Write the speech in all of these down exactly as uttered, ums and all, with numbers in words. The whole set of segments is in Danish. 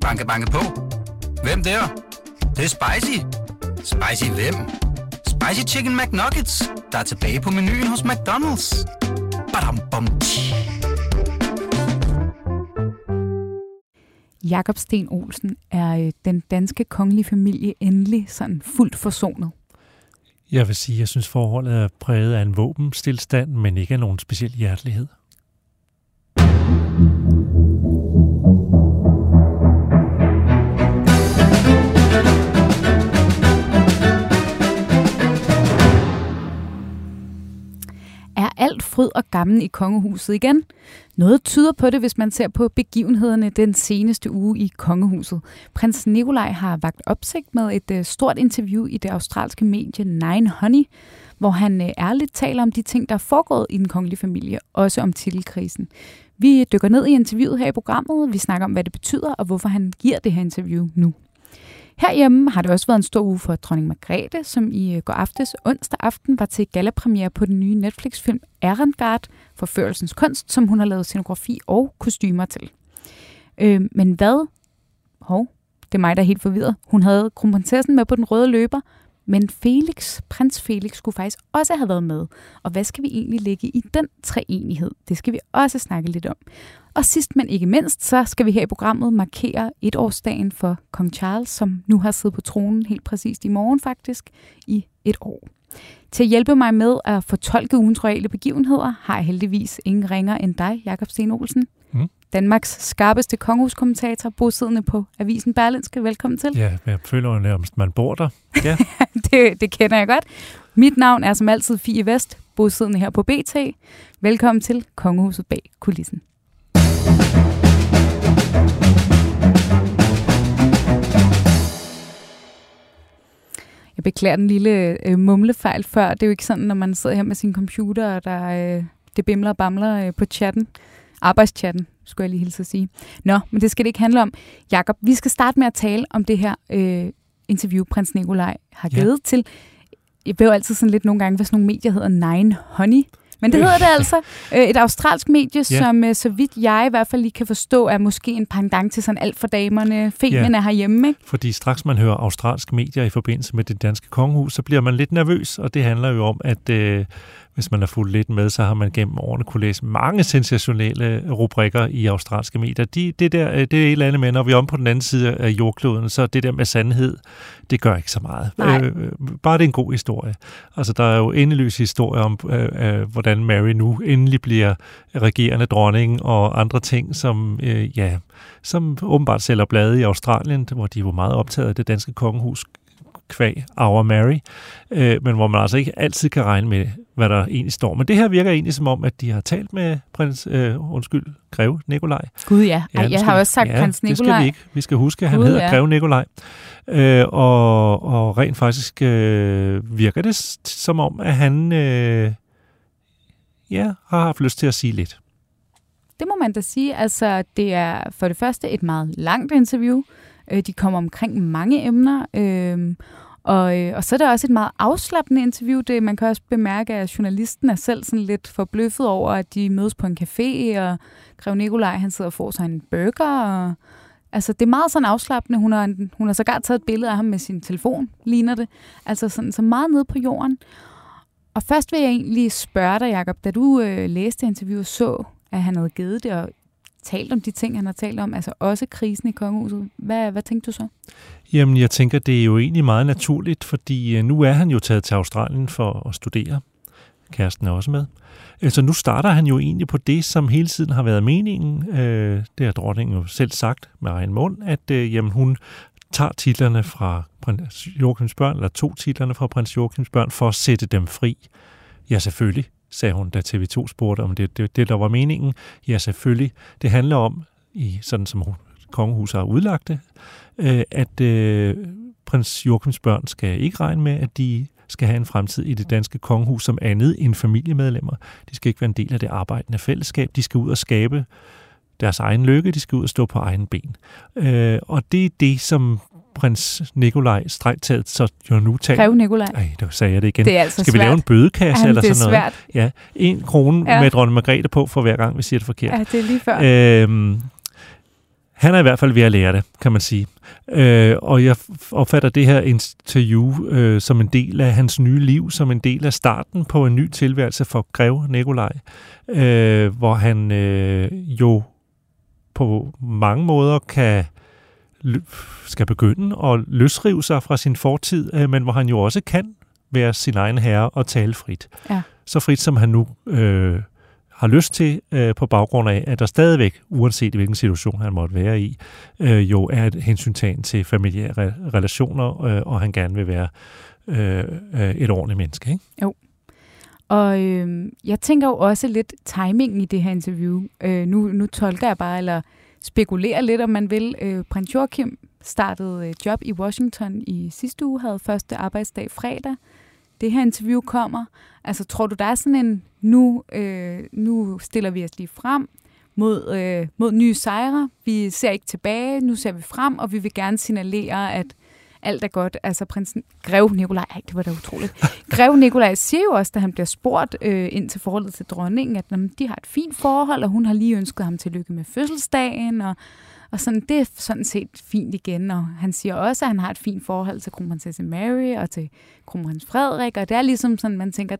Banke, banke på. Hvem der? Det, det er spicy. Spicy hvem? Spicy Chicken McNuggets, der er tilbage på menuen hos McDonald's. Badum, bom, Jakob Steen Olsen, er den danske kongelige familie endelig sådan fuldt forsonet? Jeg vil sige, at jeg synes, forholdet er præget af en våbenstilstand, men ikke af nogen speciel hjertelighed. Er alt fryd og gammen i kongehuset igen? Noget tyder på det, hvis man ser på begivenhederne den seneste uge i kongehuset. Prins Nikolaj har vakt opsigt med et stort interview i det australske medie Nine Honey, hvor han ærligt taler om de ting, der er foregået i den kongelige familie, også om titelkrisen. Vi dykker ned i interviewet her i programmet, vi snakker om, hvad det betyder og hvorfor han giver det her interview nu. Herhjemme har det også været en stor uge for dronning Margrethe, som i går aftes onsdag aften var til gallapremiere på den nye Netflix-film Ehrengard Forførelsens Kunst, som hun har lavet scenografi og kostymer til. Øh, men hvad? Hov, det er mig, der er helt forvirret. Hun havde kronprinsessen med på den røde løber, men Felix, prins Felix skulle faktisk også have været med. Og hvad skal vi egentlig lægge i den treenighed? Det skal vi også snakke lidt om. Og sidst, men ikke mindst, så skal vi her i programmet markere etårsdagen for Kong Charles, som nu har siddet på tronen helt præcist i morgen faktisk, i et år. Til at hjælpe mig med at fortolke ugens royale begivenheder, har jeg heldigvis ingen ringer end dig, Jakob Steen Olsen. Mm. Danmarks skarpeste kongehuskommentator, bosiddende på Avisen Berlingske. Velkommen til. Ja, jeg føler jo nærmest, man bor der. Ja. det, det kender jeg godt. Mit navn er som altid Fie Vest, bosiddende her på B T. Velkommen til Kongehuset bag kulissen. Jeg beklager den lille øh, mumlefejl før. Det er jo ikke sådan, når man sidder her med sin computer, og der, øh, det bimler og bamler øh, på chatten. Arbejdschatten, skulle jeg lige hilse at sige. Nå, men det skal det ikke handle om. Jakob, vi skal starte med at tale om det her øh, interview, prins Nikolaj har givet ja. til. Jeg blev altid sådan lidt nogle gange, hvad sådan nogle medier hedder, Nine Honey. Men det hedder det altså. Et australsk medie, yeah. som så vidt jeg i hvert fald lige kan forstå, er måske en pendant til sådan alt for damerne, filmen yeah. er herhjemme, ikke? Fordi straks man hører australsk medier i forbindelse med det danske kongehus, så bliver man lidt nervøs, og det handler jo om, at øh, hvis man har fulgt lidt med, så har man gennem årene kunne læse mange sensationelle rubrikker i australske medier. De, det, der, det er et eller andet med, når vi er om på den anden side af jordkloden, så det der med sandhed, det gør ikke så meget. Øh, bare det er en god historie. Altså, der er jo endeløse historier om, øh, øh, hvordan Mary nu endelig bliver regerende dronning og andre ting, som, øh, ja, som åbenbart sælger blade i Australien, hvor de var meget optaget af det danske kongehus kvæg Our Mary, øh, men hvor man altså ikke altid kan regne med, hvad der egentlig står. Men det her virker egentlig som om, at de har talt med prins, øh, undskyld, Greve Nikolaj. Gud ja, Ej, ja jeg har vi, også sagt ja, prins Nikolaj. Det skal vi ikke. Vi skal huske, at han Gud, hedder ja. Greve Nikolaj. Øh, og, og rent faktisk øh, virker det som om, at han øh, Ja, har haft lyst til at sige lidt. Det må man da sige. Altså, det er for det første et meget langt interview. De kommer omkring mange emner. Øh, og, og så er der også et meget afslappende interview. Det, man kan også bemærke, at journalisten er selv sådan lidt forbløffet over, at de mødes på en café, og Greve Nikolaj, han sidder og får sig en burger. Og, altså, det er meget sådan afslappende. Hun har, hun har sågar taget et billede af ham med sin telefon, ligner det. Altså, sådan så meget nede på jorden. Og først vil jeg egentlig spørge dig, Jakob, da du øh, læste interviewet og så, at han havde givet det og talt om de ting, han har talt om, altså også krisen i kongehuset. Hvad, hvad tænkte du så? Jamen, jeg tænker, det er jo egentlig meget naturligt, fordi øh, nu er han jo taget til Australien for at studere. Kæresten er også med. Altså nu starter han jo egentlig på det, som hele tiden har været meningen. Øh, det har dronningen jo selv sagt med egen mund, at øh, jamen, hun tager titlerne fra prins Joachims børn, eller to titlerne fra prins Joachims børn, for at sætte dem fri. Ja, selvfølgelig, sagde hun, da T V to spurgte om det, det, det der var meningen. Ja, selvfølgelig. Det handler om, i sådan som kongehuset har udlagt det, at øh, prins Joachims børn skal ikke regne med, at de skal have en fremtid i det danske kongehus som andet end familiemedlemmer. De skal ikke være en del af det arbejdende fællesskab. De skal ud og skabe deres egen lykke, de skal ud og stå på egen ben. Øh, og det er det, som prins Nikolaj strengt taget så jo nu tager. Greve Nikolaj. Ej, der sagde jeg det igen. Det er altså skal vi svært. Lave en bødekasse ja, eller sådan noget? Svært. Ja, en krone ja. Med dronning Margrethe på for hver gang, vi siger det forkert. Ja, det er lige før. Øh, Han er i hvert fald ved at lære det, kan man sige. Øh, og jeg opfatter det her interview øh, som en del af hans nye liv, som en del af starten på en ny tilværelse for Greve Nikolaj, øh, hvor han øh, jo på mange måder kan skal begynde at løsrive sig fra sin fortid, øh, men hvor han jo også kan være sin egen herre og tale frit. Ja. Så frit, som han nu øh, har lyst til, øh, på baggrund af, at der stadigvæk, uanset hvilken situation han måtte være i, øh, jo er et hensyntagen til familiære relationer, øh, og han gerne vil være øh, øh, et ordentligt menneske. Ikke? Jo. Og øh, jeg tænker jo også lidt timingen i det her interview. Øh, nu, nu tolker jeg bare, eller spekulerer lidt, om man vil. Øh, Prins Joachim startede øh, job i Washington i sidste uge, havde første arbejdsdag fredag. Det her interview kommer. Altså, tror du, der er sådan en, nu, øh, nu stiller vi os lige frem mod, øh, mod nye sejre. Vi ser ikke tilbage, nu ser vi frem, og vi vil gerne signalere, at alt er godt. Altså, prinsen Greve Nikolaj, ej, det var da utroligt. Greve Nikolaj siger jo også, da han bliver spurgt øh, ind til forholdet til dronningen, at jamen, de har et fint forhold, og hun har lige ønsket ham tillykke med fødselsdagen, og, og sådan, det er sådan set fint igen. Og han siger også, at han har et fint forhold til kronprinsesse Mary og til kronprins Frederik, og det er ligesom sådan, man tænker,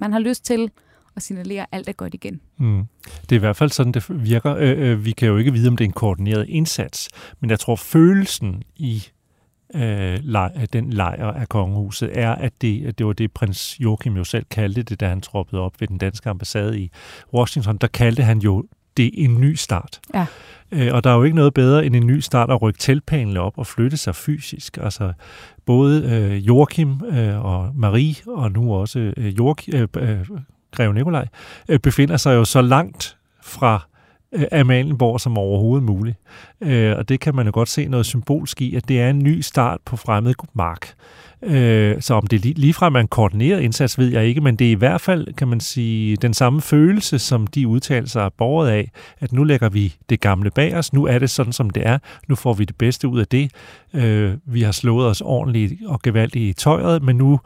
man har lyst til at signalere, at alt er godt igen. Mm. Det er i hvert fald sådan, det virker. Øh, vi kan jo ikke vide, om det er en koordineret indsats, men jeg tror, følelsen i den lejr af kongehuset er, at det, det var det, prins Joachim jo selv kaldte det, da han troppede op ved den danske ambassade i Washington. Der kaldte han jo det en ny start. Ja. Og der er jo ikke noget bedre end en ny start at rykke teltpælene op og flytte sig fysisk. Altså både øh, Joachim øh, og Marie, og nu også øh, Joachim, øh, øh, Greve Nikolaj, øh, befinder sig jo så langt fra Amalienborg som overhovedet muligt. Øh, og det kan man jo godt se noget symbolsk i, at det er en ny start på fremmed mark. Øh, så om det ligefrem er en koordineret indsats, ved jeg ikke, men det er i hvert fald, kan man sige, den samme følelse, som de udtalelser er båret af, at nu lægger vi det gamle bag os, nu er det sådan, som det er, nu får vi det bedste ud af det. Øh, vi har slået os ordentligt og gevaldigt i tøjet, men nu,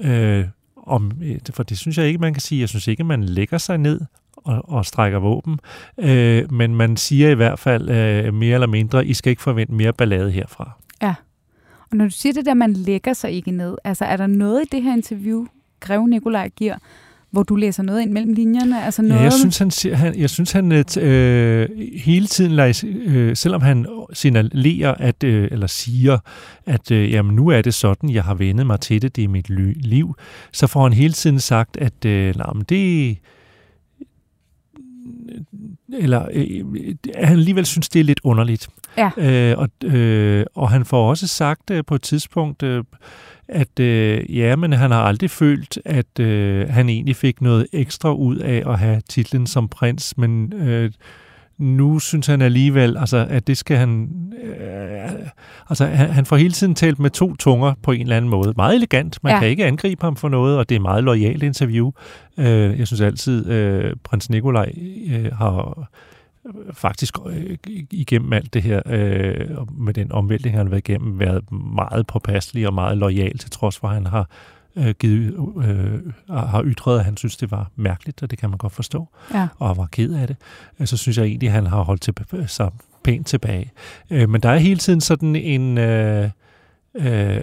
øh, om, for det synes jeg ikke, man kan sige, jeg synes ikke, man lægger sig ned Og, og strækker våben, øh, men man siger i hvert fald øh, mere eller mindre, I skal ikke forvente mere ballade herfra. Ja, og når du siger det der, man lægger sig ikke ned, altså er der noget i det her interview, Greve Nikolaj giver, hvor du læser noget ind mellem linjerne? Altså noget... ja, jeg synes, han, siger, han, jeg synes, han øh, hele tiden, lader, øh, selvom han signalerer, at, øh, eller siger, at øh, jamen, nu er det sådan, jeg har vendet mig til det, det er mit liv, så får han hele tiden sagt, at øh, nej, men det eller øh, han alligevel synes, det er lidt underligt. Ja. Øh, og, øh, og han får også sagt øh, på et tidspunkt, øh, at øh, ja, men han har aldrig følt, at øh, han egentlig fik noget ekstra ud af at have titlen som prins, men øh, nu synes han alligevel, altså, at det skal han... Øh, altså, han, han får hele tiden talt med to tunger på en eller anden måde. Meget elegant. Man ja. kan ikke angribe ham for noget, og det er et meget loyalt interview. Øh, jeg synes altid, øh, prins Nikolaj øh, har faktisk øh, igennem alt det her, øh, med den omvæltning, han har været igennem, været meget påpasselig og meget loyal, til trods for, at han har Givet, øh, har ytret, at han synes, det var mærkeligt, og det kan man godt forstå, ja. og var ked af det, så synes jeg egentlig, at han har holdt tilb- sig pænt tilbage. Øh, men der er hele tiden sådan en, øh, øh,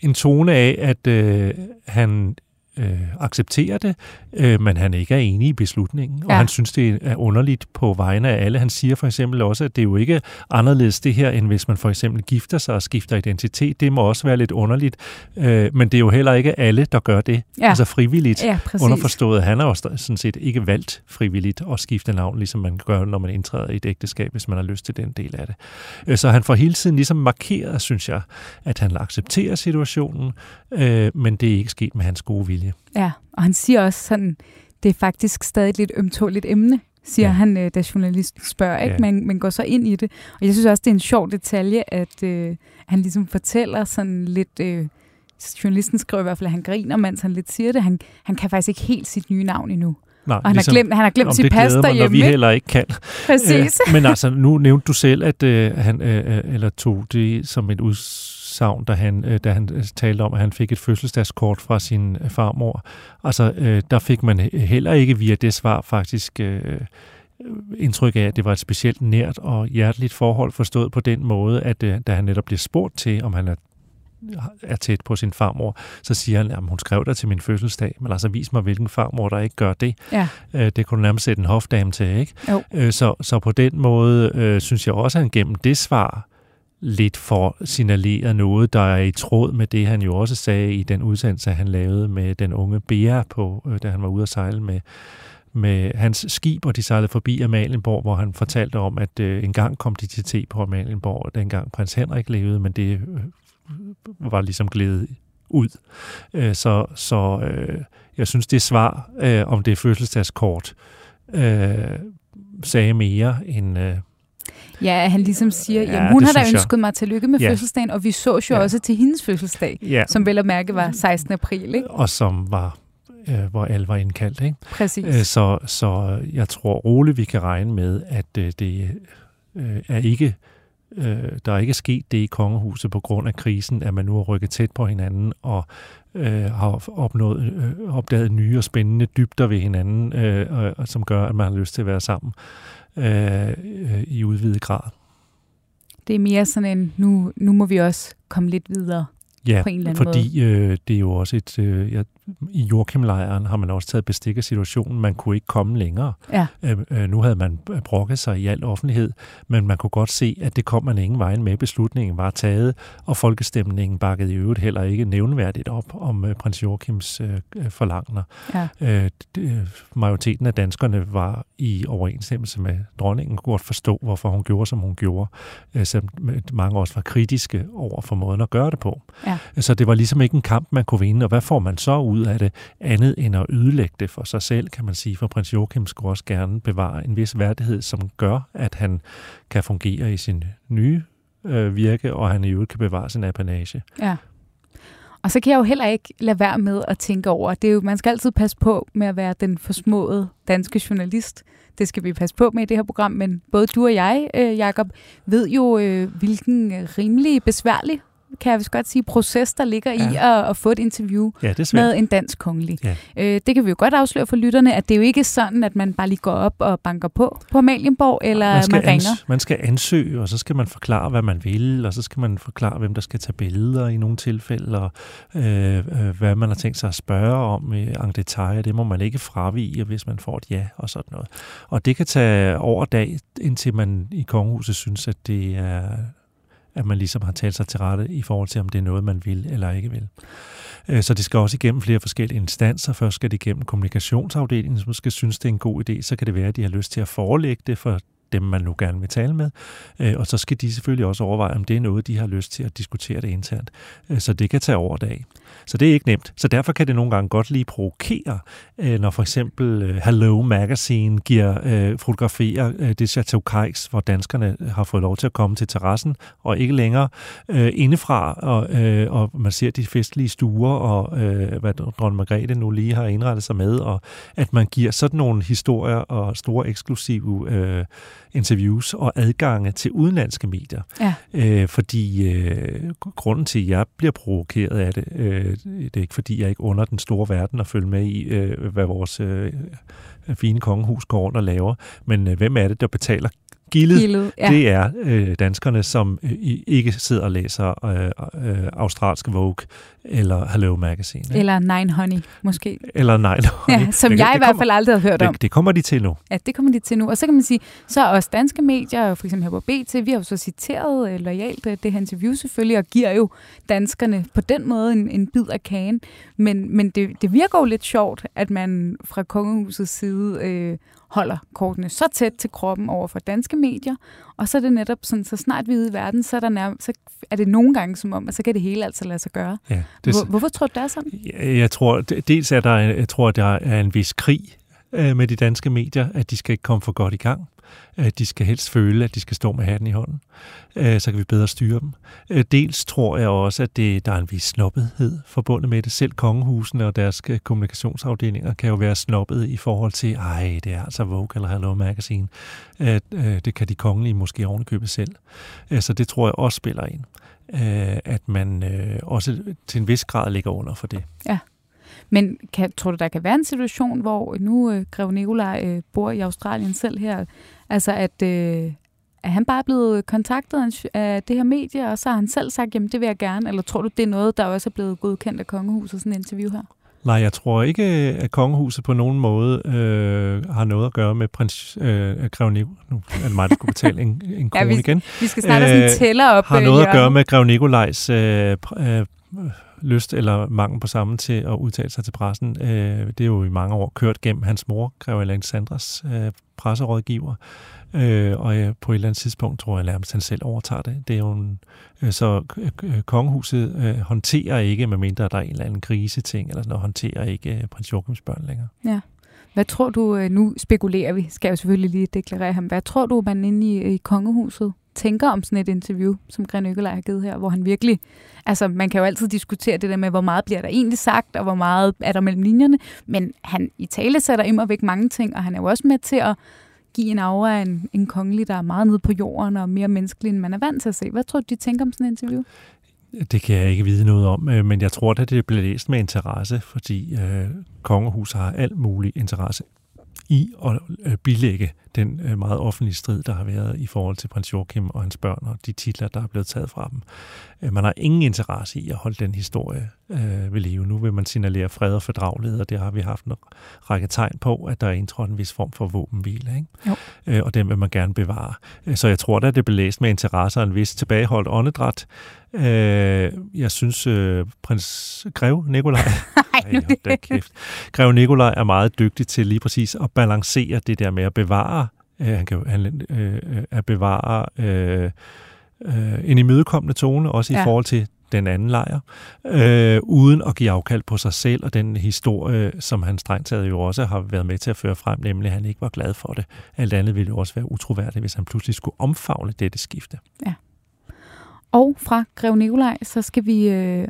en tone af, at øh, han øh, accepterer det, øh, men han ikke er enig i beslutningen, ja. og han synes, det er underligt på vegne af alle. Han siger for eksempel også, at det jo ikke er anderledes det her, end hvis man for eksempel gifter sig og skifter identitet. Det må også være lidt underligt, øh, men det er jo heller ikke alle, der gør det. Ja. Altså frivilligt, ja, underforstået. Han har jo sådan set ikke valgt frivilligt at skifte navn, ligesom man gør, når man indtræder i et ægteskab, hvis man har lyst til den del af det. Så han får hele tiden ligesom markeret, synes jeg, at han accepterer situationen, øh, men det er ikke sket med hans gode vilje. Ja, og han siger også sådan, det er faktisk stadig et lidt ømtåligt emne, siger ja. han, da journalisten spørger, ikke? Ja. Men, men går så ind i det. Og jeg synes også, det er en sjov detalje, at øh, han ligesom fortæller sådan lidt, øh, journalisten skriver i hvert fald, at han griner, mens han lidt siger det, han, han kan faktisk ikke helt sit nye navn endnu. Nej, og han, ligesom, har glemt, han har glemt sit pas derhjemme. Når vi heller ikke kan. Præcis. Æ, men altså, nu nævnte du selv, at øh, han øh, eller tog det som et uds... savn, da han, da han talte om, at han fik et fødselsdagskort fra sin farmor. Altså, øh, der fik man heller ikke via det svar faktisk øh, indtryk af, at det var et specielt nært og hjerteligt forhold, forstået på den måde, at da han netop bliver spurgt til, om han er, er tæt på sin farmor, så siger han, at hun skrev der til min fødselsdag, men altså vis mig, hvilken farmor, der ikke gør det. Ja. Det kunne du nærmest sætte en hofdame til, ikke? Så, så på den måde øh, synes jeg også, at han gennem det svar lidt for signaleret noget, der er i tråd med det, han jo også sagde i den udsendelse, han lavede med den unge Bea på, øh, da han var ude at sejle med med hans skib, og de sejlede forbi Amalienborg, hvor han fortalte om, at øh, engang kom de til te på Amalienborg, dengang prins Henrik levede, men det øh, var ligesom glædet ud. Øh, så så øh, jeg synes, det svar, øh, om det er fødselsdagskort, øh, sagde mere end... Øh, Ja, han ligesom siger, jamen, ja, hun har da ønsket jeg. mig tillykke med ja. fødselsdagen, og vi så jo ja. også til hendes fødselsdag, ja. som vel at mærke var sekstende april, ikke? Og som var, øh, hvor alle var indkaldt, ikke? Præcis. Æ, så, så jeg tror roligt, vi kan regne med, at øh, det øh, er ikke, øh, der er ikke sket det i kongehuset på grund af krisen, at man nu har rykket tæt på hinanden og øh, har opnået, øh, opdaget nye og spændende dybder ved hinanden, øh, øh, som gør, at man har lyst til at være sammen. Øh, øh, i udvidet grad. Det er mere sådan en, nu, nu må vi også komme lidt videre ja, på en eller anden fordi, måde. Ja, øh, fordi det er jo også et, øh, ja, i Joachim-lejren har man også taget bestik af situationen, man kunne ikke komme længere. Ja. Øh, øh, nu havde man brokket sig i al offentlighed, men man kunne godt se, at det kom man ingen vejen med. Beslutningen var taget, og folkestemningen bakkede i øvrigt heller ikke nævnværdigt op om øh, prins Joachims øh, forlangner. Ja. Øh, øh, majoriteten af danskerne var i overensstemmelse med dronningen, kunne godt forstå, hvorfor hun gjorde, som hun gjorde, øh, selvom mange også var kritiske over for måden at gøre det på. Ja. Så det var ligesom ikke en kamp, man kunne vinde, og hvad får man så ud af det, andet end at ødelægge det for sig selv, kan man sige, for prins Joachim skulle også gerne bevare en vis værdighed, som gør, at han kan fungere i sin nye øh, virke, og han i øvrigt kan bevare sin apanage. Ja. Og så kan jeg jo heller ikke lade være med at tænke over, det er jo, man skal altid passe på med at være den forsmåede danske journalist. Det skal vi passe på med i det her program, men både du og jeg, øh, Jakob, ved jo, øh, hvilken rimelig besværlig, kan jeg vist godt sige, proces, der ligger ja. i at, at få et interview ja, med en dansk kongelig. Ja. Øh, det kan vi jo godt afsløre for lytterne, at det er jo ikke sådan, at man bare lige går op og banker på på Amalienborg, eller man, man ringer. Ans- man skal ansøge, og så skal man forklare, hvad man vil, og så skal man forklare, hvem der skal tage billeder i nogle tilfælde, og øh, øh, hvad man har tænkt sig at spørge om i en detalje. Det må man ikke fravige, hvis man får et ja og sådan noget. Og det kan tage over dag, indtil man i kongehuset synes, at det er... at man ligesom har talt sig til rette i forhold til, om det er noget, man vil eller ikke vil. Så det skal også igennem flere forskellige instanser. Først skal det igennem kommunikationsafdelingen, som skal synes, det er en god idé. Så kan det være, at de har lyst til at forelægge det for dem, man nu gerne vil tale med. Og så skal de selvfølgelig også overveje, om det er noget, de har lyst til at diskutere det internt. Så det kan tage over dag. Så det er ikke nemt. Så derfor kan det nogle gange godt lige provokere, når for eksempel Hello Magazine giver, fotograferer det Chateau Kajs, hvor danskerne har fået lov til at komme til terrassen, og ikke længere indefra, og man ser de festlige stuer, og hvad dronning Margrethe nu lige har indrettet sig med, og at man giver sådan nogle historier og store eksklusive interviews og adgange til udenlandske medier. Ja. Øh, fordi øh, grunden til, at jeg bliver provokeret af det, øh, det er ikke fordi, jeg ikke under den store verden at følge med i, øh, hvad vores øh, fine kongehus går rundt og laver. Men øh, hvem er det, der betaler gildet? Gildet, ja. Det er øh, danskerne, som øh, ikke sidder og læser øh, øh, australsk Vogue eller Hello Magazine. Ikke? Eller Nine Honey, måske. Eller Nine Honey. Ja, som det, jeg det, i det hvert fald aldrig har hørt det, om. Det kommer de til nu. Ja, det kommer de til nu. Og så kan man sige, så er også danske medier, for eksempel her på B T, vi har jo så citeret øh, loyalt det her interview selvfølgelig, og giver jo danskerne på den måde en, en bid af kagen. Men, men det, det virker jo lidt sjovt, at man fra kongehusets side... Øh, holder kortene så tæt til kroppen over for danske medier, og så er det netop sådan, så snart vi er ude i verden, så er, der nærmest, så er det nogle gange som om, at så kan det hele altså lade sig gøre. Ja, det, Hvor, hvorfor tror du, det er sådan? Jeg, jeg tror, dels er der, jeg tror, der er en vis krig øh, med de danske medier, at de skal ikke komme for godt i gang. De skal helst føle, at de skal stå med hatten i hånden. Så kan vi bedre styre dem. Dels tror jeg også, at det, der er en vis snobbethed forbundet med det. Selv kongehusene og deres kommunikationsafdelinger kan jo være snobbede i forhold til, ej, det er altså Vogue eller Hello Magazine. Det kan de kongelige måske ovenikøbe selv. Så det tror jeg også spiller ind. At man også til en vis grad ligger under for det. Ja. Men kan, tror du, der kan være en situation, hvor nu øh, Greve Nikolaj øh, bor i Australien selv her, altså at, øh, at han bare er blevet kontaktet af det her medie, og så har han selv sagt, jamen det vil jeg gerne, eller tror du, det er noget, der også er blevet godkendt af kongehuset, sådan en interview her? Nej, jeg tror ikke, at kongehuset på nogen måde øh, har noget at gøre med prins øh, Greve Nikolaj. Nu er det mig, der skulle betale en, en krone ja, vi, igen. Vi skal snart have øh, sådan tæller op. Har noget øh, at gøre med Greve Nikolajs øh, øh, lyst eller mangel på sammen til at udtale sig til pressen. Øh, det er jo i mange år kørt gennem hans mor, Greve Alexandras øh, presserådgiver. Øh, og øh, på et eller andet tidspunkt tror jeg nærmest, han selv overtager det. Det er jo en, øh, så øh, kongehuset øh, håndterer ikke, medmindre der er en eller anden kriseting, eller sådan noget, håndterer ikke øh, prins Joachims børn længere. Ja. Hvad tror du, nu spekulerer vi, skal jeg jo selvfølgelig lige deklarere ham, hvad tror du, man inde i, i kongehuset tænker om sådan et interview, som Greve Nikolaj har givet her, hvor han virkelig, altså man kan jo altid diskutere det der med, hvor meget bliver der egentlig sagt, og hvor meget er der mellem linjerne, men han i tale sætter immer væk mange ting, og han er jo også med til at give en aura af en, en kongelig, der er meget nede på jorden og mere menneskelig, end man er vant til at se. Hvad tror du, de tænker om sådan et interview? Det kan jeg ikke vide noget om, men jeg tror, at det bliver læst med interesse, fordi øh, kongehuset har alt mulig interesse i at bilægge den meget offentlige strid, der har været i forhold til prins Joachim og hans børn og de titler, der er blevet taget fra dem. Man har ingen interesse i at holde den historie øh, ved live. Nu vil man signalere fred og fordragelighed, og det har vi haft en række tegn på, at der er indtrådt en vis form for våbenhvile, ikke? Øh, og den vil man gerne bevare. Så jeg tror da, det bliver læst med interesse og en vis tilbageholdt åndedræt. Øh, jeg synes, øh, prins Greve Nikolaj Ej, hold da kæft. Greve Nikolaj er meget dygtig til lige præcis at balancere det der med at bevare, øh, han kan, han, øh, at bevare øh, øh, en imødekommende tone, også ja. I forhold til den anden lejr, øh, uden at give afkald på sig selv og den historie, som han strengt taget jo også har været med til at føre frem, nemlig at han ikke var glad for det. Alt andet ville jo også være utroværdigt, hvis han pludselig skulle omfavne dette skifte. Ja. Og fra Greve Nikolaj, så skal vi øh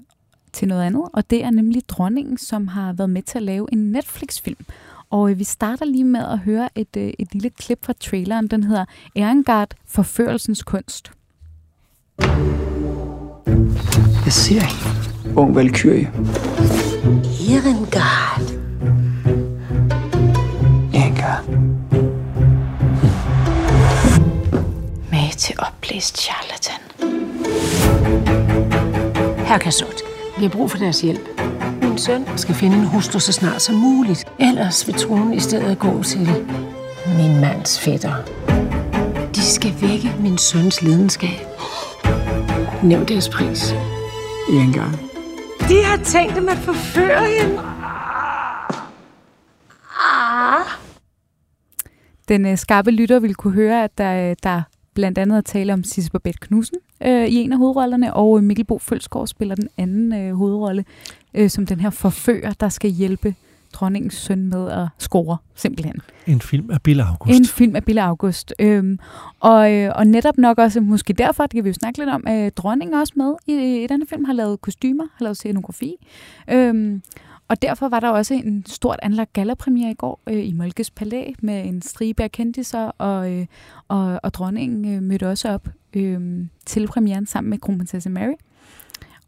til noget andet, og det er nemlig dronningen, som har været med til at lave en Netflix-film. Og øh, vi starter lige med at høre et, øh, et lille klip fra traileren. Den hedder Ehrengard Forførelsens Kunst. Hvad ser I? Ung valkyrie. Ehrengard. Ehrengard. Mage til opblæst charlatan. Her kan sult. Vi har brug for deres hjælp. Min søn skal finde en hustru så snart som muligt. Ellers vil tronen i stedet gå til min mands fætter. De skal vække min søns lidenskab. Nævn deres pris. En gang. De har tænkt dem at forføre hende. Den skarpe lytter vil kunne høre, at der, der blandt andet er tale om Sidse Babett Knudsen øh, i en af hovedrollerne, og Mikkel Bo Følsgaard spiller den anden øh, hovedrolle, øh, som den her forfører, der skal hjælpe dronningens søn med at score, simpelthen. En film af Bille August. En film af Bille August. Øhm, og, øh, og netop nok også, måske derfor, det kan vi jo snakke lidt om, øh, dronningen også med i, i et andet film, har lavet kostymer, har lavet scenografi. Øhm, Og derfor var der også en stort anlagt gallapremiere i går øh, i Mølkes Palæ med en stribe af kendisser, og, øh, og, og dronningen øh, mødte også op øh, til premieren sammen med kronprinsesse Mary.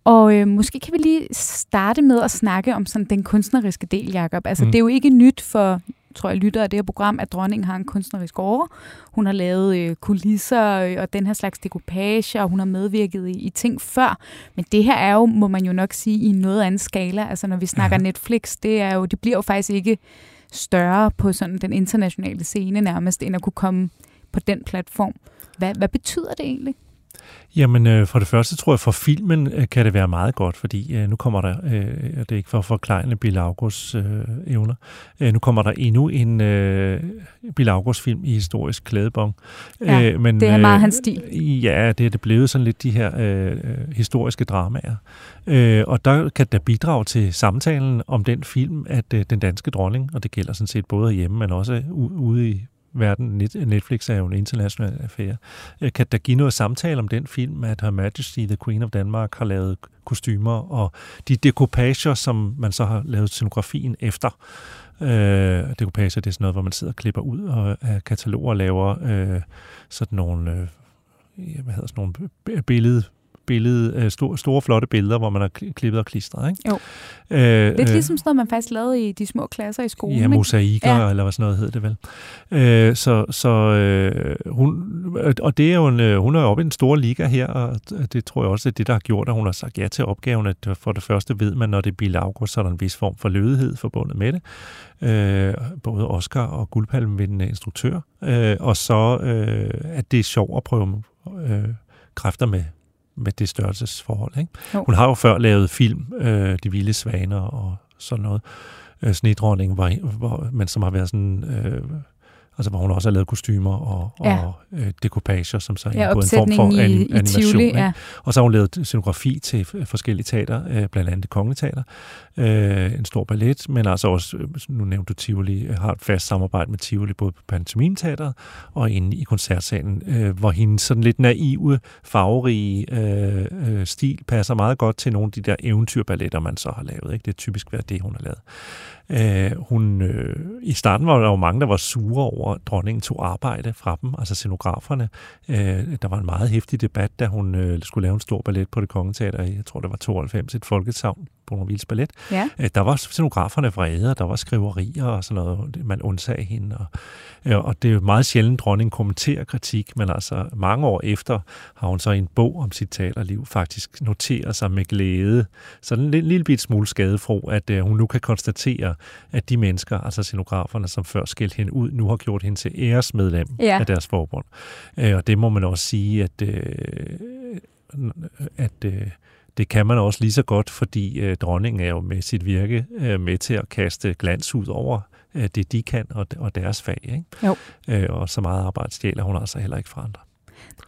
Og øh, måske kan vi lige starte med at snakke om sådan den kunstneriske del, Jakob. Altså, mm. det er jo ikke nyt for, tror jeg, lyttere af det her program, at dronningen har en kunstnerisk åre. Hun har lavet øh, kulisser øh, og den her slags dekopage, og hun har medvirket i, i ting før. Men det her er jo, må man jo nok sige, i noget anden skala. Altså, når vi snakker ja. Netflix, det, er jo, det bliver jo faktisk ikke større på sådan den internationale scene nærmest, end at kunne komme på den platform. Hvad, hvad betyder det egentlig? Jamen, øh, for det første tror jeg, for filmen øh, kan det være meget godt, fordi øh, nu kommer der, øh, og det er ikke for at forklejne Bille Augusts øh, evner, øh, nu kommer der endnu en øh, Bille August-film i historisk klædebong. Ja, øh, men, det er meget øh, hans stil. Ja, det er det blevet sådan lidt de her øh, historiske dramaer. Øh, og der kan der bidrage til samtalen om den film, at øh, den danske dronning, og det gælder sådan set både hjemme, men også ude i verden, Netflix er jo en international affære, kan der give noget samtale om den film, at Her Majesty, The Queen of Denmark, har lavet kostymer, og de dekopager, som man så har lavet scenografien efter. Øh, dekopager, det er sådan noget, hvor man sidder og klipper ud og af kataloger laver øh, sådan nogle, øh, hvad hedder sådan nogle billede, billede, store, store flotte billeder, hvor man har klippet og klistret, ikke? Jo. Øh, Lidt ligesom sådan noget, man faktisk lavede i de små klasser i skolen. Ja, mosaikker, ja. Eller hvad sådan noget hed det vel. Øh, så så øh, hun, og det er jo en, hun er jo oppe i den store liga her, og det tror jeg også, det er det, der har gjort, at hun har sagt ja til opgaven, at for det første ved man, når det er Bille August, så er der en vis form for lødighed forbundet med det. Øh, både Oscar og guldpalmevindende instruktør, øh, og så øh, at det er sjovt at prøve øh, kræfter med, med det størrelsesforhold. Ikke? Jo. Hun har jo før lavet film, øh, De Vilde Svaner og sådan noget, øh, Snedronningen, hvor, hvor, men som har været sådan, øh, altså hvor hun også har lavet kostymer og, ja. og øh, dekopager, som så er ja, en form for i, anim, i animation. Tivoli, ja. Og så har hun lavet scenografi til forskellige teater, øh, blandt andet Det Kongelige Teater, øh, en stor ballet, men altså også, nu nævnte du Tivoli, har et fast samarbejde med Tivoli, både på Pantomimeteateret og inde i koncertsalen, øh, hvor hendes sådan lidt naive, farverige øh, øh, stil passer meget godt til nogle af de der eventyrballetter, man så har lavet. Ikke? Det er typisk været det, hun har lavet. Øh, hun, øh, I starten var der jo mange, der var sure over, at dronningen tog arbejde fra dem, altså scenograferne. Øh, der var en meget heftig debat, da hun øh, skulle lave en stor ballet på Det Kongelige Teater, jeg tror, det var tooghalvfems, et folkesagn på Bournonvilles ballet. Ja. Øh, der var scenograferne vrede, og der var skriverier og sådan noget, man undsagde hende. Og, øh, og det er jo meget sjældent, dronningen kommenterer kritik, men altså mange år efter har hun så i en bog om sit teaterliv faktisk noteret sig med glæde, sådan en lille, lille bit smule skadefro, at øh, hun nu kan konstatere, at de mennesker, altså scenograferne, som før skældte hende ud, nu har gjort hende til æresmedlem ja. af deres forbund. Øh, og det må man også sige, at, øh, at øh, det kan man også lige så godt, fordi øh, dronningen er jo med sit virke øh, med til at kaste glans ud over øh, det, de kan, og, og deres fag. Ikke? Jo. Øh, og så meget arbejde stjæler hun altså heller ikke fra andre.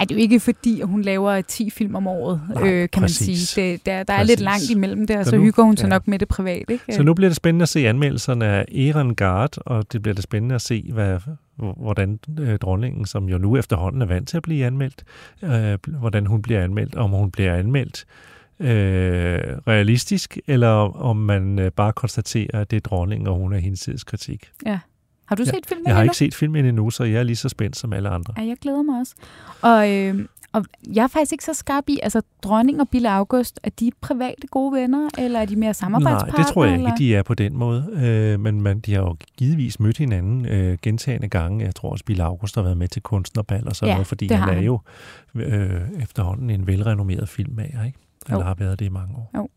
Ej, det er jo ikke fordi, at hun laver ti film om året, Nej, øh, kan præcis. man sige. Det, der der er lidt langt imellem det, og så, så nu, hygger hun sig ja. nok med det private. Ikke? Så nu bliver det spændende at se anmeldelserne af Ehrengard, og det bliver det spændende at se, hvad, hvordan øh, dronningen, som jo nu efterhånden er vant til at blive anmeldt, øh, hvordan hun bliver anmeldt, om hun bliver anmeldt øh, realistisk, eller om man øh, bare konstaterer, at det er dronningen, og hun er hendes tids kritik. Ja. Har du set ja, filmen? Jeg har eller? ikke set filmen endnu, så jeg er lige så spændt som alle andre. Ja, jeg glæder mig også. Og, øh, og jeg er faktisk ikke så skarp i, altså dronning og Bille August, er de private gode venner, eller er de mere samarbejdspartnere? Nej, det tror jeg eller? ikke, de er på den måde. Øh, men man, de har jo givetvis mødt hinanden øh, gentagne gange. Jeg tror også, Bille August har været med til kunstnerbal og sådan ja, noget, fordi han er han. jo øh, efterhånden en velrenommeret filmmager, ikke? Han jo. har været det i mange år. Jo.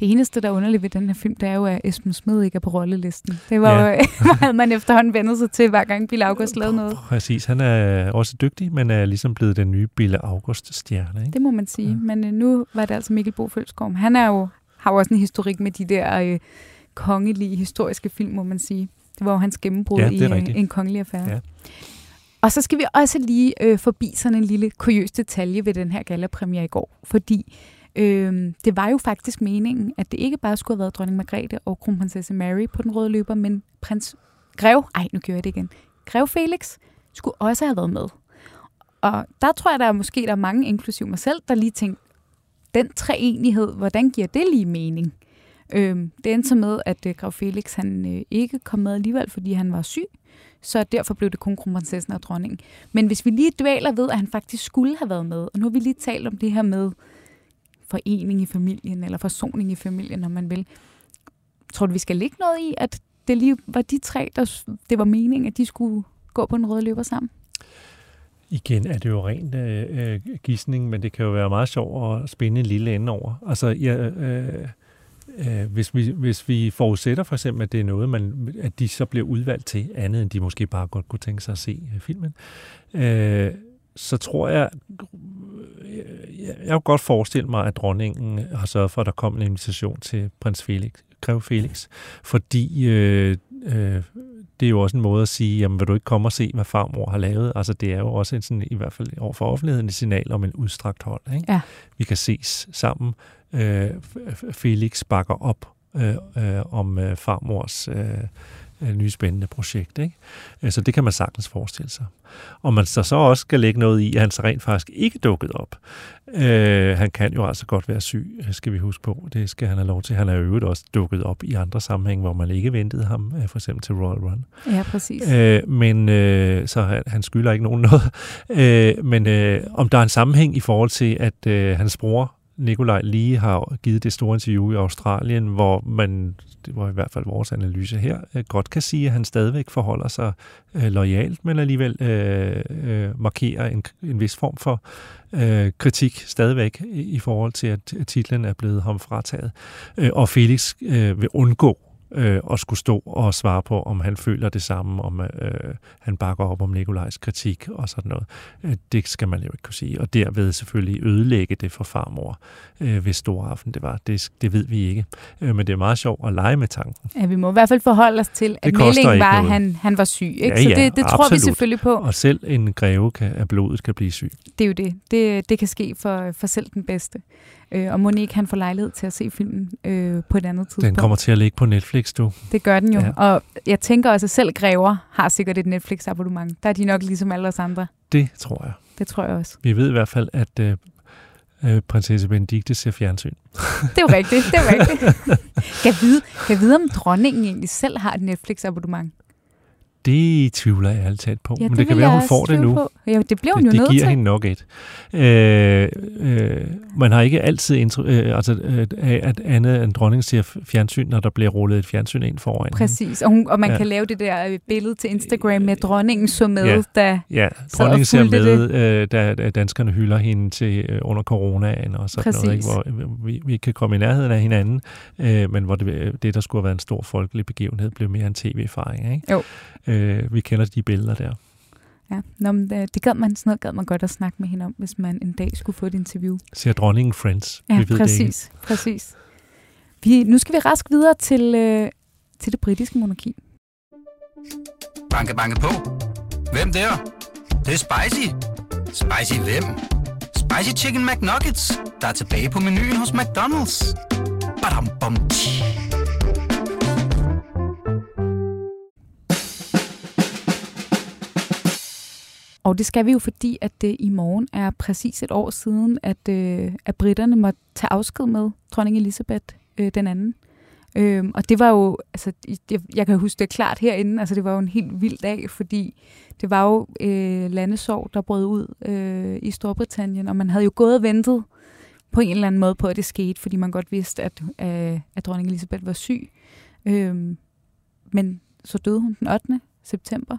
Det eneste, der er underligt ved den her film, det er jo, at Esben Smed ikke er på rollelisten. Det var ja. jo, havde man efterhånden vendt sig til, hver gang Bille August lavede noget. Præcis. Han er også dygtig, men er ligesom blevet den nye Bille August-stjerne. Ikke? Det må man sige. Ja. Men øh, nu var det altså Mikkel Bo Følsgaard. Han er jo, har jo også en historik med de der øh, kongelige, historiske film, må man sige. Det var jo hans gennembrud ja, i øh, En Kongelig Affære. Ja. Og så skal vi også lige øh, forbi sådan en lille kuriøs detalje ved den her gallapremiere i går, fordi det var jo faktisk meningen, at det ikke bare skulle have været dronning Margrethe og kronprinsesse Mary på den røde løber, men prins Greve, ej nu gør jeg det igen, Greve Felix skulle også have været med. Og der tror jeg, der er måske der er mange, inklusive mig selv, der lige tænkte, den treenighed, hvordan giver det lige mening? Det endte så med, at Greve Felix han ikke kom med alligevel, fordi han var syg, så derfor blev det kun kronprinsessen og dronningen. Men hvis vi lige dvæler ved, at han faktisk skulle have været med, og nu har vi lige talt om det her med forening i familien, eller forsoning i familien, når man vil. Tror du, vi skal lægge noget i, at det lige var de tre, der det var meningen, at de skulle gå på en røde løber sammen? Igen er det jo rent øh, gidsning, men det kan jo være meget sjovt at spænde en lille ende over. Altså, ja, øh, øh, hvis, vi, hvis vi forudsætter for eksempel, at det er noget, man, at de så bliver udvalgt til andet, end de måske bare godt kunne tænke sig at se filmen, øh, så tror jeg, jeg kan godt forestille mig, at dronningen har sørget for, at der kom en invitation til prins Felix, Greve Felix, fordi øh, øh, det er jo også en måde at sige, jamen vil du ikke komme og se, hvad farmor har lavet? Altså det er jo også en sådan, i hvert fald over for offentligheden, et signal om en udstrakt hånd. Ikke? Ja. Vi kan ses sammen. Øh, Felix bakker op øh, øh, om øh, farmors øh, nye spændende projekt, ikke? Så det kan man sagtens forestille sig. Og man så, så også skal lægge noget i, at han så rent faktisk ikke dukket op. Øh, han kan jo altså godt være syg, skal vi huske på. Det skal han have lov til. Han er jo øvrigt også dukket op i andre sammenhæng, hvor man ikke ventede ham, for eksempel til Royal Run. Ja, præcis. Øh, men øh, så han, han skylder ikke nogen noget. Øh, men øh, om der er en sammenhæng i forhold til, at øh, hans bror Nikolaj lige har givet det store interview i Australien, hvor man, det var i hvert fald vores analyse her, godt kan sige, at han stadigvæk forholder sig øh, loyalt, men alligevel øh, øh, markerer en, en vis form for øh, kritik stadigvæk i, i forhold til, at titlen er blevet ham frataget. Øh, og Felix øh, vil undgå øh, at skulle stå og svare på, om han føler det samme, om øh, han bakker op om Nikolajs kritik og sådan noget. Øh, det skal man jo ikke kunne sige. Og derved selvfølgelig ødelægge det for farmor, øh, hvis storaften det var. Det, det ved vi ikke. Øh, men det er meget sjovt at lege med tanken. Ja, vi må i hvert fald forholde os til, at meldingen var, at han, han var syg. Ikke? Ja, så det, ja, det tror vi selvfølgelig på. Og selv en greve kan, af blodet kan blive syg. Det er jo det. Det, det kan ske for, for selv den bedste. Øh, og Monique, han får lejlighed til at se filmen øh, på et andet tidspunkt. Den kommer til at ligge på Netflix, du. Det gør den jo. Ja. Og jeg tænker også, at selv grever har sikkert et Netflix-abonnement. Der er de nok ligesom alle os andre. Det tror jeg. Det tror jeg også. Vi ved i hvert fald, at øh, øh, prinsesse Benedikte ser fjernsyn. Det er jo rigtigt. Det er rigtigt. Kan jeg vide, kan jeg vide, om dronningen egentlig selv har et Netflix-abonnement? Det tvivler jeg altid på, ja, men det, det kan være, hun får det nu. På. Ja, det bliver hun det, jo nødt til. Det giver hende nok et. Øh, øh, man har ikke altid intro, øh, altså, øh, at andet end dronningen ser fjernsyn, når der bliver rullet et fjernsyn ind foran. Præcis, og, hun, og man ja. kan lave det der billede til Instagram med dronningen så med, ja. da ja. dronningen ser med, øh, da, da danskerne hylder hende til øh, under coronaen og sådan Præcis. noget, ikke? Hvor vi, vi kan komme i nærheden af hinanden, øh, men hvor det, det, der skulle have været en stor folkelig begivenhed, blev mere en tv-erfaring, ikke? Jo. Vi kender de billeder der. Ja, nå, men det gad man, sådan noget gad man godt at snakke med hende om, hvis man en dag skulle få et interview. Ser dronningen Friends. Ja, vi ved præcis, det ikke. præcis. Vi, nu skal vi rask videre til, øh, til det britiske monarki. Banke, banke på. Hvem der? Det er spicy. Spicy hvem? Spicy Chicken McNuggets, der er tilbage på menuen hos McDonald's. Badam, bom, Og det skal vi jo, fordi at det i morgen er præcis et år siden, at, øh, at britterne måtte tage afsked med dronning Elisabeth øh, den anden. Øhm, og det var jo, altså jeg, jeg kan huske det klart herinde, altså det var jo en helt vild dag, fordi det var jo øh, landesorg, der brød ud øh, i Storbritannien, og man havde jo gået og ventet på en eller anden måde på, at det skete, fordi man godt vidste, at, øh, at dronning Elisabeth var syg. Øhm, men så døde hun den ottende september.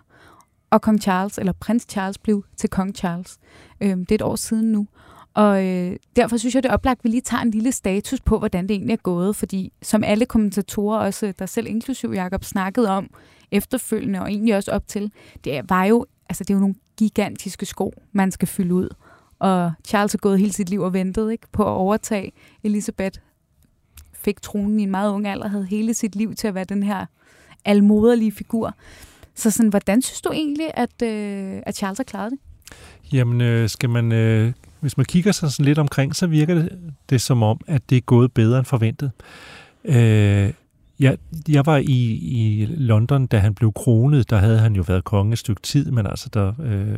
Og Kong Charles, eller Prins Charles, blev til Kong Charles. Øhm, det er et år siden nu. Og øh, derfor synes jeg, det er oplagt, at vi lige tager en lille status på, hvordan det egentlig er gået. Fordi som alle kommentatorer, også der selv inklusiv Jakob, snakkede om efterfølgende, og egentlig også op til, det var jo, altså, det er jo nogle gigantiske sko, man skal fylde ud. Og Charles har gået hele sit liv og ventet, ikke, på at overtage. Elisabeth fik tronen i en meget ung alder, havde hele sit liv til at være den her almoderlige figur. Så sådan, hvordan synes du egentlig, at, øh, at Charles har klaret det? Jamen, øh, skal man, øh, hvis man kigger sig sådan lidt omkring, så virker det, det som om, at det er gået bedre end forventet. Øh, jeg, jeg var i, i London, da han blev kronet. Der havde han jo været konge et stykke tid, men altså der øh,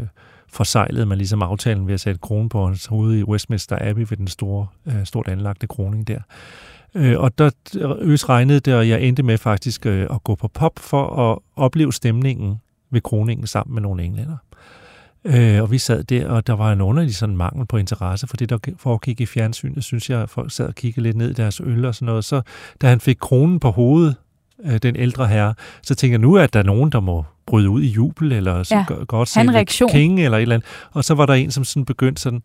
forsejlede man ligesom aftalen ved at sætte kronen på hans hoved i Westminster Abbey ved den store, øh, stort anlagte kroning der. Øh, og der øs regnede det, og jeg endte med faktisk øh, at gå på pop for at opleve stemningen ved kroningen sammen med nogle englænder. Øh, og vi sad der, og der var en underlig sådan mangel på interesse for det, der foregik i fjernsynet, synes jeg, folk sad og kiggede lidt ned i deres øl og sådan noget. Så da han fik kronen på hovedet, øh, den ældre herre, så tænker jeg, nu at der er nogen, der må bryde ud i jubel, eller så ja, godt se king eller et eller andet. Og så var der en, som sådan begyndte sådan...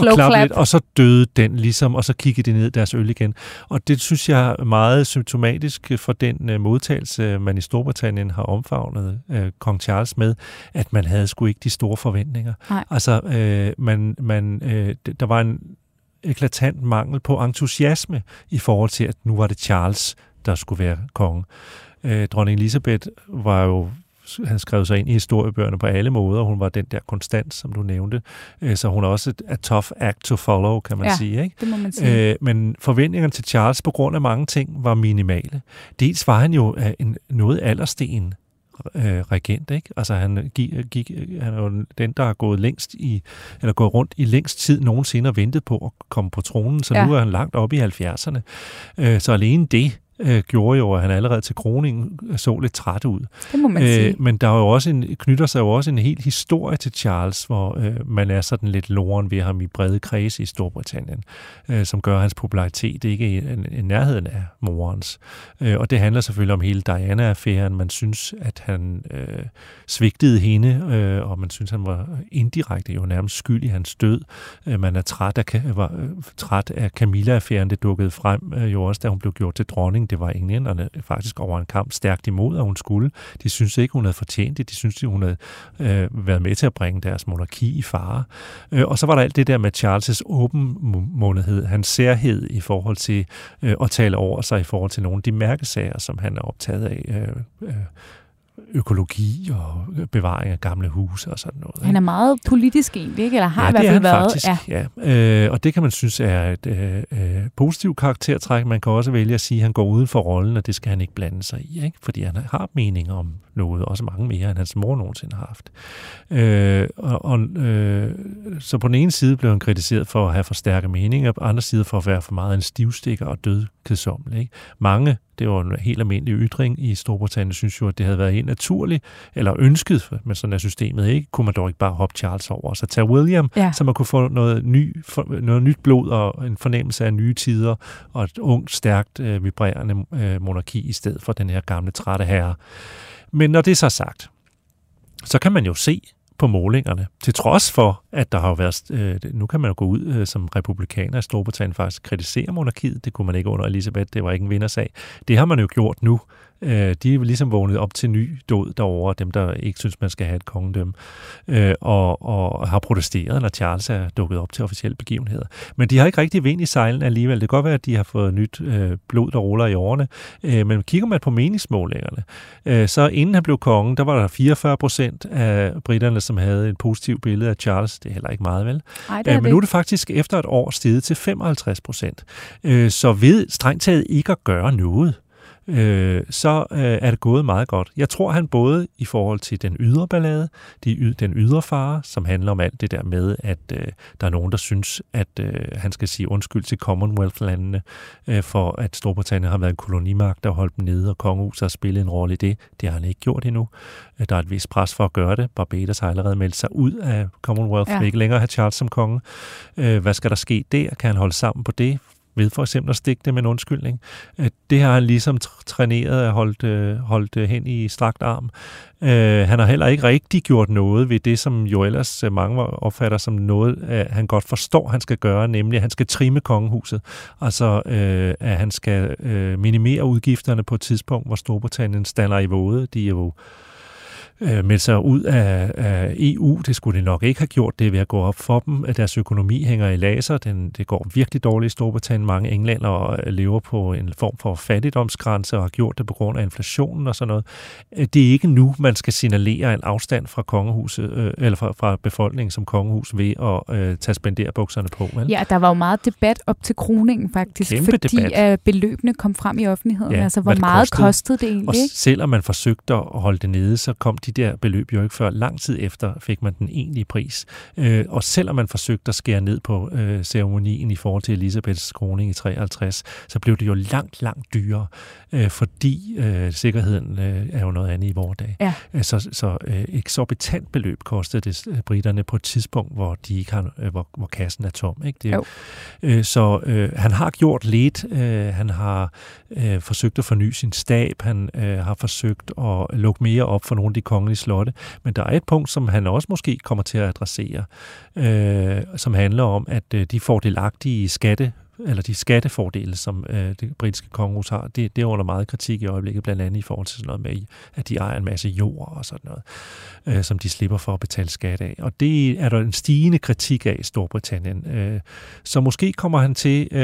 Og, lidt, og så døde den ligesom, og så kiggede de ned deres øl igen. Og det synes jeg er meget symptomatisk for den uh, modtagelse, man i Storbritannien har omfavnet uh, Kong Charles med, at man havde sgu ikke de store forventninger. Nej. Altså, uh, man, man, uh, der var en eklatant mangel på entusiasme i forhold til, at nu var det Charles, der skulle være konge. Uh, dronning Elisabeth var jo havde skrevet sig ind i historiebøgerne på alle måder. Hun var den der konstant, som du nævnte. Så hun er også et, et tough act to follow, kan man ja, sige. Ikke? Det må man sige. Men forventningerne til Charles på grund af mange ting var minimale. Dels var han jo en, noget aldersten regent, ikke? Altså han gik, gik han er jo den, der har gået længst i, eller gået rundt i længst tid nogensinde og ventet på at komme på tronen, så ja. Nu er han langt oppe i halvfjerdserne. Så alene det gjorde jo, at han allerede til kroningen så lidt træt ud. Det må man sige. Men der er jo også en, knytter sig jo også en hel historie til Charles, hvor man er sådan lidt loren ved ham i brede kreds i Storbritannien, som gør hans popularitet ikke i nærheden af morens. Og det handler selvfølgelig om hele Diana-affæren. Man synes, at han øh, svigtede hende, øh, og man synes, han var indirekte jo nærmest skyld i hans død. Man er træt af, var, træt af Camilla-affæren, det dukkede frem jo også, da hun blev gjort til dronning. Det var englænderne faktisk over en kamp stærkt imod, at hun skulle. De synes ikke, hun havde fortjent det. De synes, hun havde øh, været med til at bringe deres monarki i fare. Øh, og så var der alt det der med Charles' åbenmånedhed, hans særhed i forhold til øh, at tale over sig i forhold til nogle af de mærkesager, som han er optaget af. Øh, øh. økologi og bevaring af gamle huse og sådan noget. Ikke? Han er meget politisk egentlig, ikke? Eller har ja, i hvert fald været. Faktisk, ja, ja. Øh, og det kan man synes er et øh, positivt karaktertræk. Man kan også vælge at sige, at han går uden for rollen, og det skal han ikke blande sig i, ikke? Fordi han har meninger om noget, også mange mere, end hans mor nogensinde har haft. Øh, og, og, øh, så på den ene side blev han kritiseret for at have for stærke meninger, og på den anden side for at være for meget en stivstikker og dødkedsommel, ikke? Mange Det var en helt almindelig ytring i Storbritannien, synes jo, at det havde været helt naturligt, eller ønsket, men sådan er systemet ikke. Kunne man dog ikke bare hoppe Charles over og så tage William, ja. Så man kunne få noget, ny, noget nyt blod og en fornemmelse af nye tider, og et ungt, stærkt, øh, vibrerende øh, monarki i stedet for den her gamle, trætte herre. Men når det er så sagt, så kan man jo se på målingerne, til trods for, at der har været, øh, nu kan man jo gå ud øh, som republikaner i Storbritannien faktisk kritisere monarkiet, det kunne man ikke under Elisabeth, det var ikke en vindersag. Det har man jo gjort nu. Øh, de er ligesom vågnet op til ny død derovre, dem der ikke synes, man skal have et kongedømme, øh, og, og har protesteret, når Charles er dukket op til officielle begivenheder. Men de har ikke rigtig vind i sejlen alligevel. Det kan godt være, at de har fået nyt øh, blod, der ruller i årene. Øh, men kigger man på meningsmålingerne, øh, så inden han blev kongen, der var der fireogfyrre procent af britterne, som havde en positiv billede af Charles. Det er heller ikke meget, vel? Ej, det er øh, men det. Nu er det faktisk efter et år steget til femoghalvtreds procent. Øh, så ved strengt taget ikke at gøre noget, Øh, så øh, er det gået meget godt. Jeg tror, han både i forhold til den ydre ballade, de, den ydre fare, som handler om alt det der med, at øh, der er nogen, der synes, at øh, han skal sige undskyld til Commonwealth-landene, øh, for at Storbritannien har været en kolonimagt, der holdt dem nede, og kongehuset har spillet en rolle i det. Det har han ikke gjort endnu. Der er et vist pres for at gøre det. Barbados har allerede meldt sig ud af Commonwealth, ja. Vil ikke længere have Charles som konge. Øh, hvad skal der ske der? Kan han holde sammen på det? Ved for eksempel at stikke det med en undskyldning. Det har han ligesom træneret og holdt, holdt hen i strakt arm. Han har heller ikke rigtig gjort noget ved det, som jo ellers mange opfatter som noget, han godt forstår, han skal gøre, nemlig at han skal trimme kongehuset. Altså, at han skal minimere udgifterne på et tidspunkt, hvor Storbritannien stander i våde. De er jo meldt sig ud af, af E U. Det skulle de nok ikke have gjort. Det er ved at gå op for dem. Deres økonomi hænger i laser. Den, det går virkelig dårligt i Storbritannien. Mange englænder lever på en form for fattigdomsgrænse og har gjort det på grund af inflationen og sådan noget. Det er ikke nu, man skal signalere en afstand fra kongehuset, eller fra, fra befolkningen som kongehus ved at øh, tage spenderbukserne på. Vel? Ja, der var jo meget debat op til kroningen faktisk, kæmpe fordi debat. Beløbene kom frem i offentligheden. Ja, altså, hvor meget kostede. kostede det egentlig? Og selvom man forsøgte at holde det nede, så kom de De der beløb jo ikke før. Lang tid efter fik man den egentlige pris. Øh, og selvom man forsøgte at skære ned på øh, ceremonien i forhold til Elisabeths kroning i treoghalvtreds, så blev det jo langt, langt dyrere, øh, fordi øh, sikkerheden øh, er jo noget andet i vores dag. Ja. Så, så øh, eksorbitant beløb kostede det britterne på et tidspunkt, hvor, de ikke har, øh, hvor, hvor kassen er tom. Ikke? Det, øh, så øh, han har gjort lidt. Øh, han har øh, forsøgt at forny sin stab. Han øh, har forsøgt at lukke mere op for nogle af de kongelige slotte, men der er et punkt, som han også måske kommer til at adressere, øh, som handler om, at de fordelagtige skatte eller de skattefordele, som øh, det britiske kongehus har, det, det er under meget kritik i øjeblikket, blandt andet i forhold til sådan noget med, at de ejer en masse jord og sådan noget, øh, som de slipper for at betale skat af. Og det er der en stigende kritik af i Storbritannien. Øh, så måske kommer han til øh,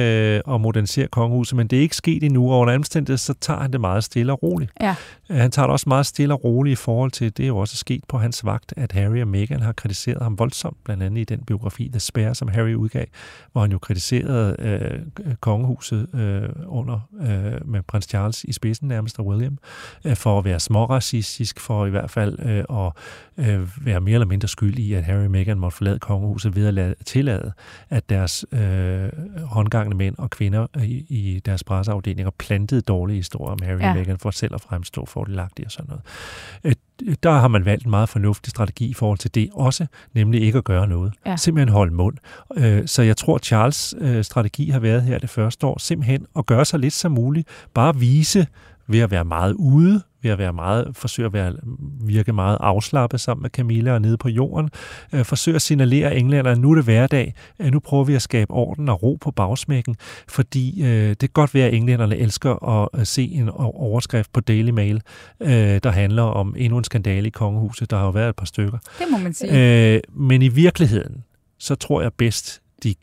at modernisere kongehuset, men det er ikke sket endnu, og under omstændighed, så tager han det meget stille og roligt. Ja. Han tager det også meget stille og roligt i forhold til, det er jo også sket på hans vagt, at Harry og Meghan har kritiseret ham voldsomt, blandt andet i den biografi, The Spare, som Harry udgav, hvor han jo kritiserede øh, kongehuset øh, under øh, med prins Charles i spidsen nærmest og William, øh, for at være småracistisk, for i hvert fald øh, at øh, være mere eller mindre skyld i, at Harry og Meghan måtte forlade kongehuset ved at lade, tillade, at deres øh, håndgangende mænd og kvinder i, i deres presseafdelinger plantede dårlige historier om Harry ja. og Meghan for selv at fremstå fordelagtige og sådan noget. Øh, der har man valgt en meget fornuftig strategi i forhold til det også, nemlig ikke at gøre noget. Ja. Simpelthen holde mund. Så jeg tror, Charles' strategi har været her det første år, simpelthen at gøre sig lidt som muligt, bare vise ved at være meget ude, ved at være meget, forsøge at være, virke meget afslappet sammen med Camilla og nede på jorden, øh, forsøge at signalere englænderne, nu er det hverdag, øh, nu prøver vi at skabe orden og ro på bagsmækken, fordi øh, det kan godt være, at englænderne elsker at se en overskrift på Daily Mail, øh, der handler om endnu en skandale i kongehuset, der har jo været et par stykker. Det må man sige. Øh, men i virkeligheden, så tror jeg bedst, de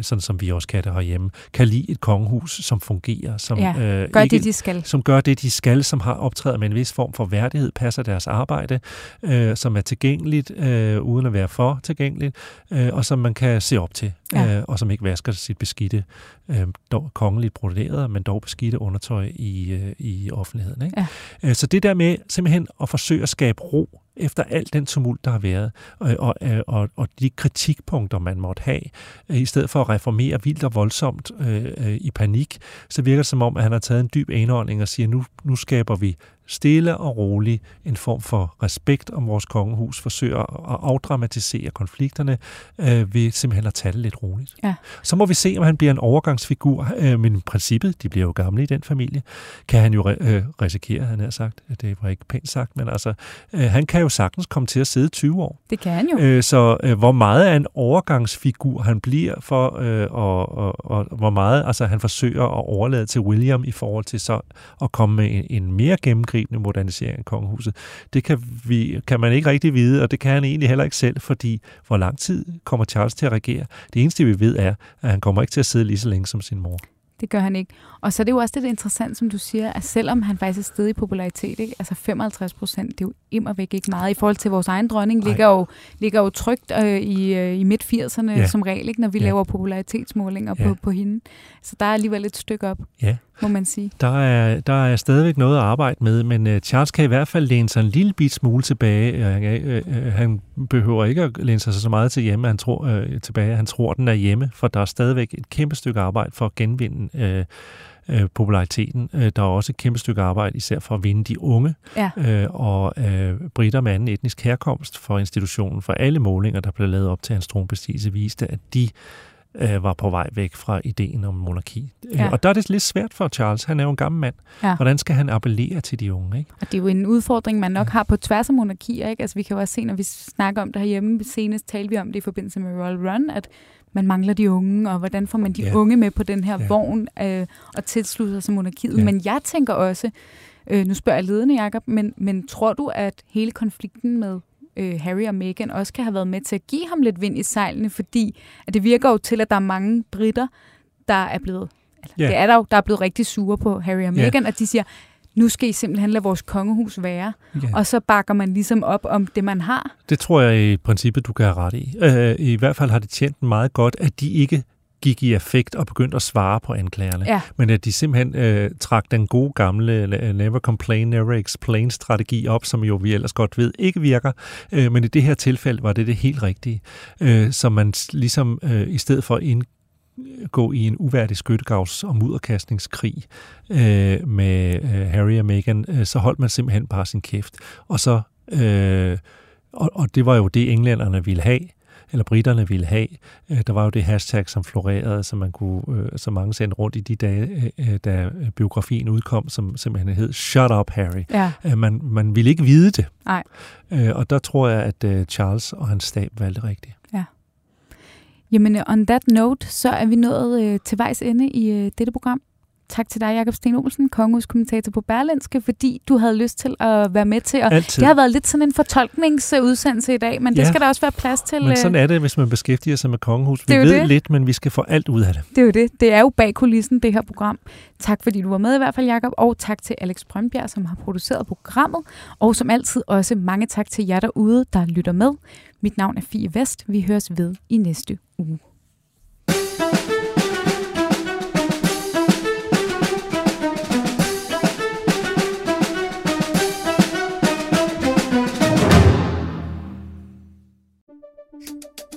sådan som vi også kan det herhjemme, kan lide et kongehus, som fungerer, som, ja, øh, gør ikke, det, de skal. som gør det, de skal, som har optræder med en vis form for værdighed, passer deres arbejde, øh, som er tilgængeligt, øh, uden at være for tilgængeligt, øh, og som man kan se op til, ja. øh, og som ikke vasker sit beskidte, øh, dog, kongeligt broderede, men dog beskidte undertøj i, øh, i offentligheden. Ikke? Ja. Så det der med simpelthen at forsøge at skabe ro, efter al den tumult, der har været, og, og, og, og de kritikpunkter, man måtte have, i stedet for at reformere vildt og voldsomt øh, øh, i panik, så virker det som om, at han har taget en dyb indånding og siger, nu, nu skaber vi stille og roligt en form for respekt om vores kongehus, forsøger at afdramatisere konflikterne øh, ved simpelthen at tage det lidt roligt. Ja. Så må vi se, om han bliver en overgangsfigur, øh, men i princippet, de bliver jo gamle i den familie, kan han jo re- øh, risikere, han har sagt, det var ikke pænt sagt, men altså, øh, han kan jo sagtens komme til at sidde tyve år. Det kan han jo. Øh, så øh, hvor meget af en overgangsfigur han bliver for, øh, og, og, og hvor meget altså, han forsøger at overlade til William i forhold til så at komme med en, en mere gennemgribende modernisering af kongehuset. Det kan, vi, kan man ikke rigtig vide, og det kan han egentlig heller ikke selv, fordi hvor lang tid kommer Charles til at regere? Det eneste, vi ved, er, at han kommer ikke til at sidde lige så længe som sin mor. Det gør han ikke. Og så er det jo også lidt interessant, som du siger, at selvom han faktisk er steget i popularitet, ikke? Altså femoghalvtreds procent, det er jo immervæk ikke meget. I forhold til vores egen dronning, ligger jo, ligger jo trygt øh, i, øh, i midt firserne ja. som regel, ikke? Når vi ja. laver popularitetsmålinger ja. på, på hende. Så der er alligevel et stykke op, ja. må man sige. Der er, der er stadigvæk noget at arbejde med, men øh, Charles kan i hvert fald læne sig en lille bit smule tilbage. Øh, øh, øh, han behøver ikke at læne sig så meget til hjemme, han tror, øh, tilbage. Han tror, den er hjemme, for der er stadigvæk et kæmpe stykke arbejde for at genvinde Øh, øh, populariteten. Øh, der er også et kæmpe stykke arbejde, især for at vinde de unge ja. øh, og øh, britter med anden etnisk herkomst for institutionen, for alle målinger, der blev lavet op til hans tronbestigelse, viste, at de øh, var på vej væk fra ideen om monarki. Ja. Øh, og der er det lidt svært for Charles. Han er jo en gammel mand. Ja. Hvordan skal han appellere til de unge? Ikke? Og det er jo en udfordring, man nok ja. har på tværs af monarkier. Ikke? Altså, vi kan jo også se, når vi snakker om det herhjemme, senest talte vi om det i forbindelse med Royal Run, at man mangler de unge, og hvordan får man de yeah. unge med på den her yeah. vogn øh, og tilslutter sig monarkiet. Yeah. Men jeg tænker også, øh, nu spørger jeg ledende, Jakob, men, men tror du, at hele konflikten med øh, Harry og Meghan også kan have været med til at give ham lidt vind i sejlene, fordi at det virker jo til, at der er mange britter, der er blevet, eller, yeah. det er der, jo, der er blevet rigtig sure på Harry og Meghan, yeah. og de siger, nu skal I simpelthen lade vores kongehus være, yeah. og så bakker man ligesom op om det, man har. Det tror jeg i princippet, du kan have ret i. Øh, I hvert fald har det tjent meget godt, at de ikke gik i affekt og begyndte at svare på anklagerne. Ja. Men at de simpelthen øh, trak den gode gamle never complain, never explain strategi op, som jo vi ellers godt ved ikke virker. Øh, men i det her tilfælde var det det helt rigtige. Øh, så man ligesom øh, i stedet for at ind gå i en uværdig skyttegravs- og mudderkastningskrig øh, med øh, Harry og Meghan, øh, så holdt man simpelthen bare sin kæft. Og, så, øh, og, og det var jo det, englænderne ville have, eller britterne ville have. Øh, der var jo det hashtag, som florerede, som man kunne, øh, som mange sendte rundt i de dage, øh, da biografien udkom, som simpelthen hed Shut Up, Harry. Ja. Øh, man, man ville ikke vide det. Nej. Øh, og der tror jeg, at øh, Charles og hans stab valgte rigtigt. Jamen, on that note, så er vi nået øh, til vejs ende i øh, dette program. Tak til dig, Jakob Steen Olsen, kongehuskommentator på Berlingske, fordi du havde lyst til at være med til. Og altid. Det har været lidt sådan en fortolkningsudsendelse i dag, men ja, det skal der også være plads til. Men sådan er det, hvis man beskæftiger sig med kongehus. Vi ved det. Lidt, men vi skal få alt ud af det. Det er jo det. Det er jo bag kulissen, det her program. Tak fordi du var med i hvert fald, Jakob, og tak til Alex Brøndbjerg, som har produceret programmet. Og som altid også mange tak til jer derude, der lytter med. Mit navn er Fie Vest. Vi høres ved i næste uge.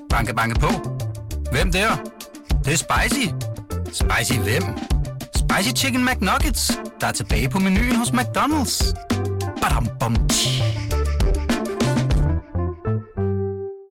Banke, banke på. Hvem der? Det, det er spicy. Spicy hvem? Spicy Chicken McNuggets, der er tilbage på menuen hos McDonald's. Badum, bom, tji.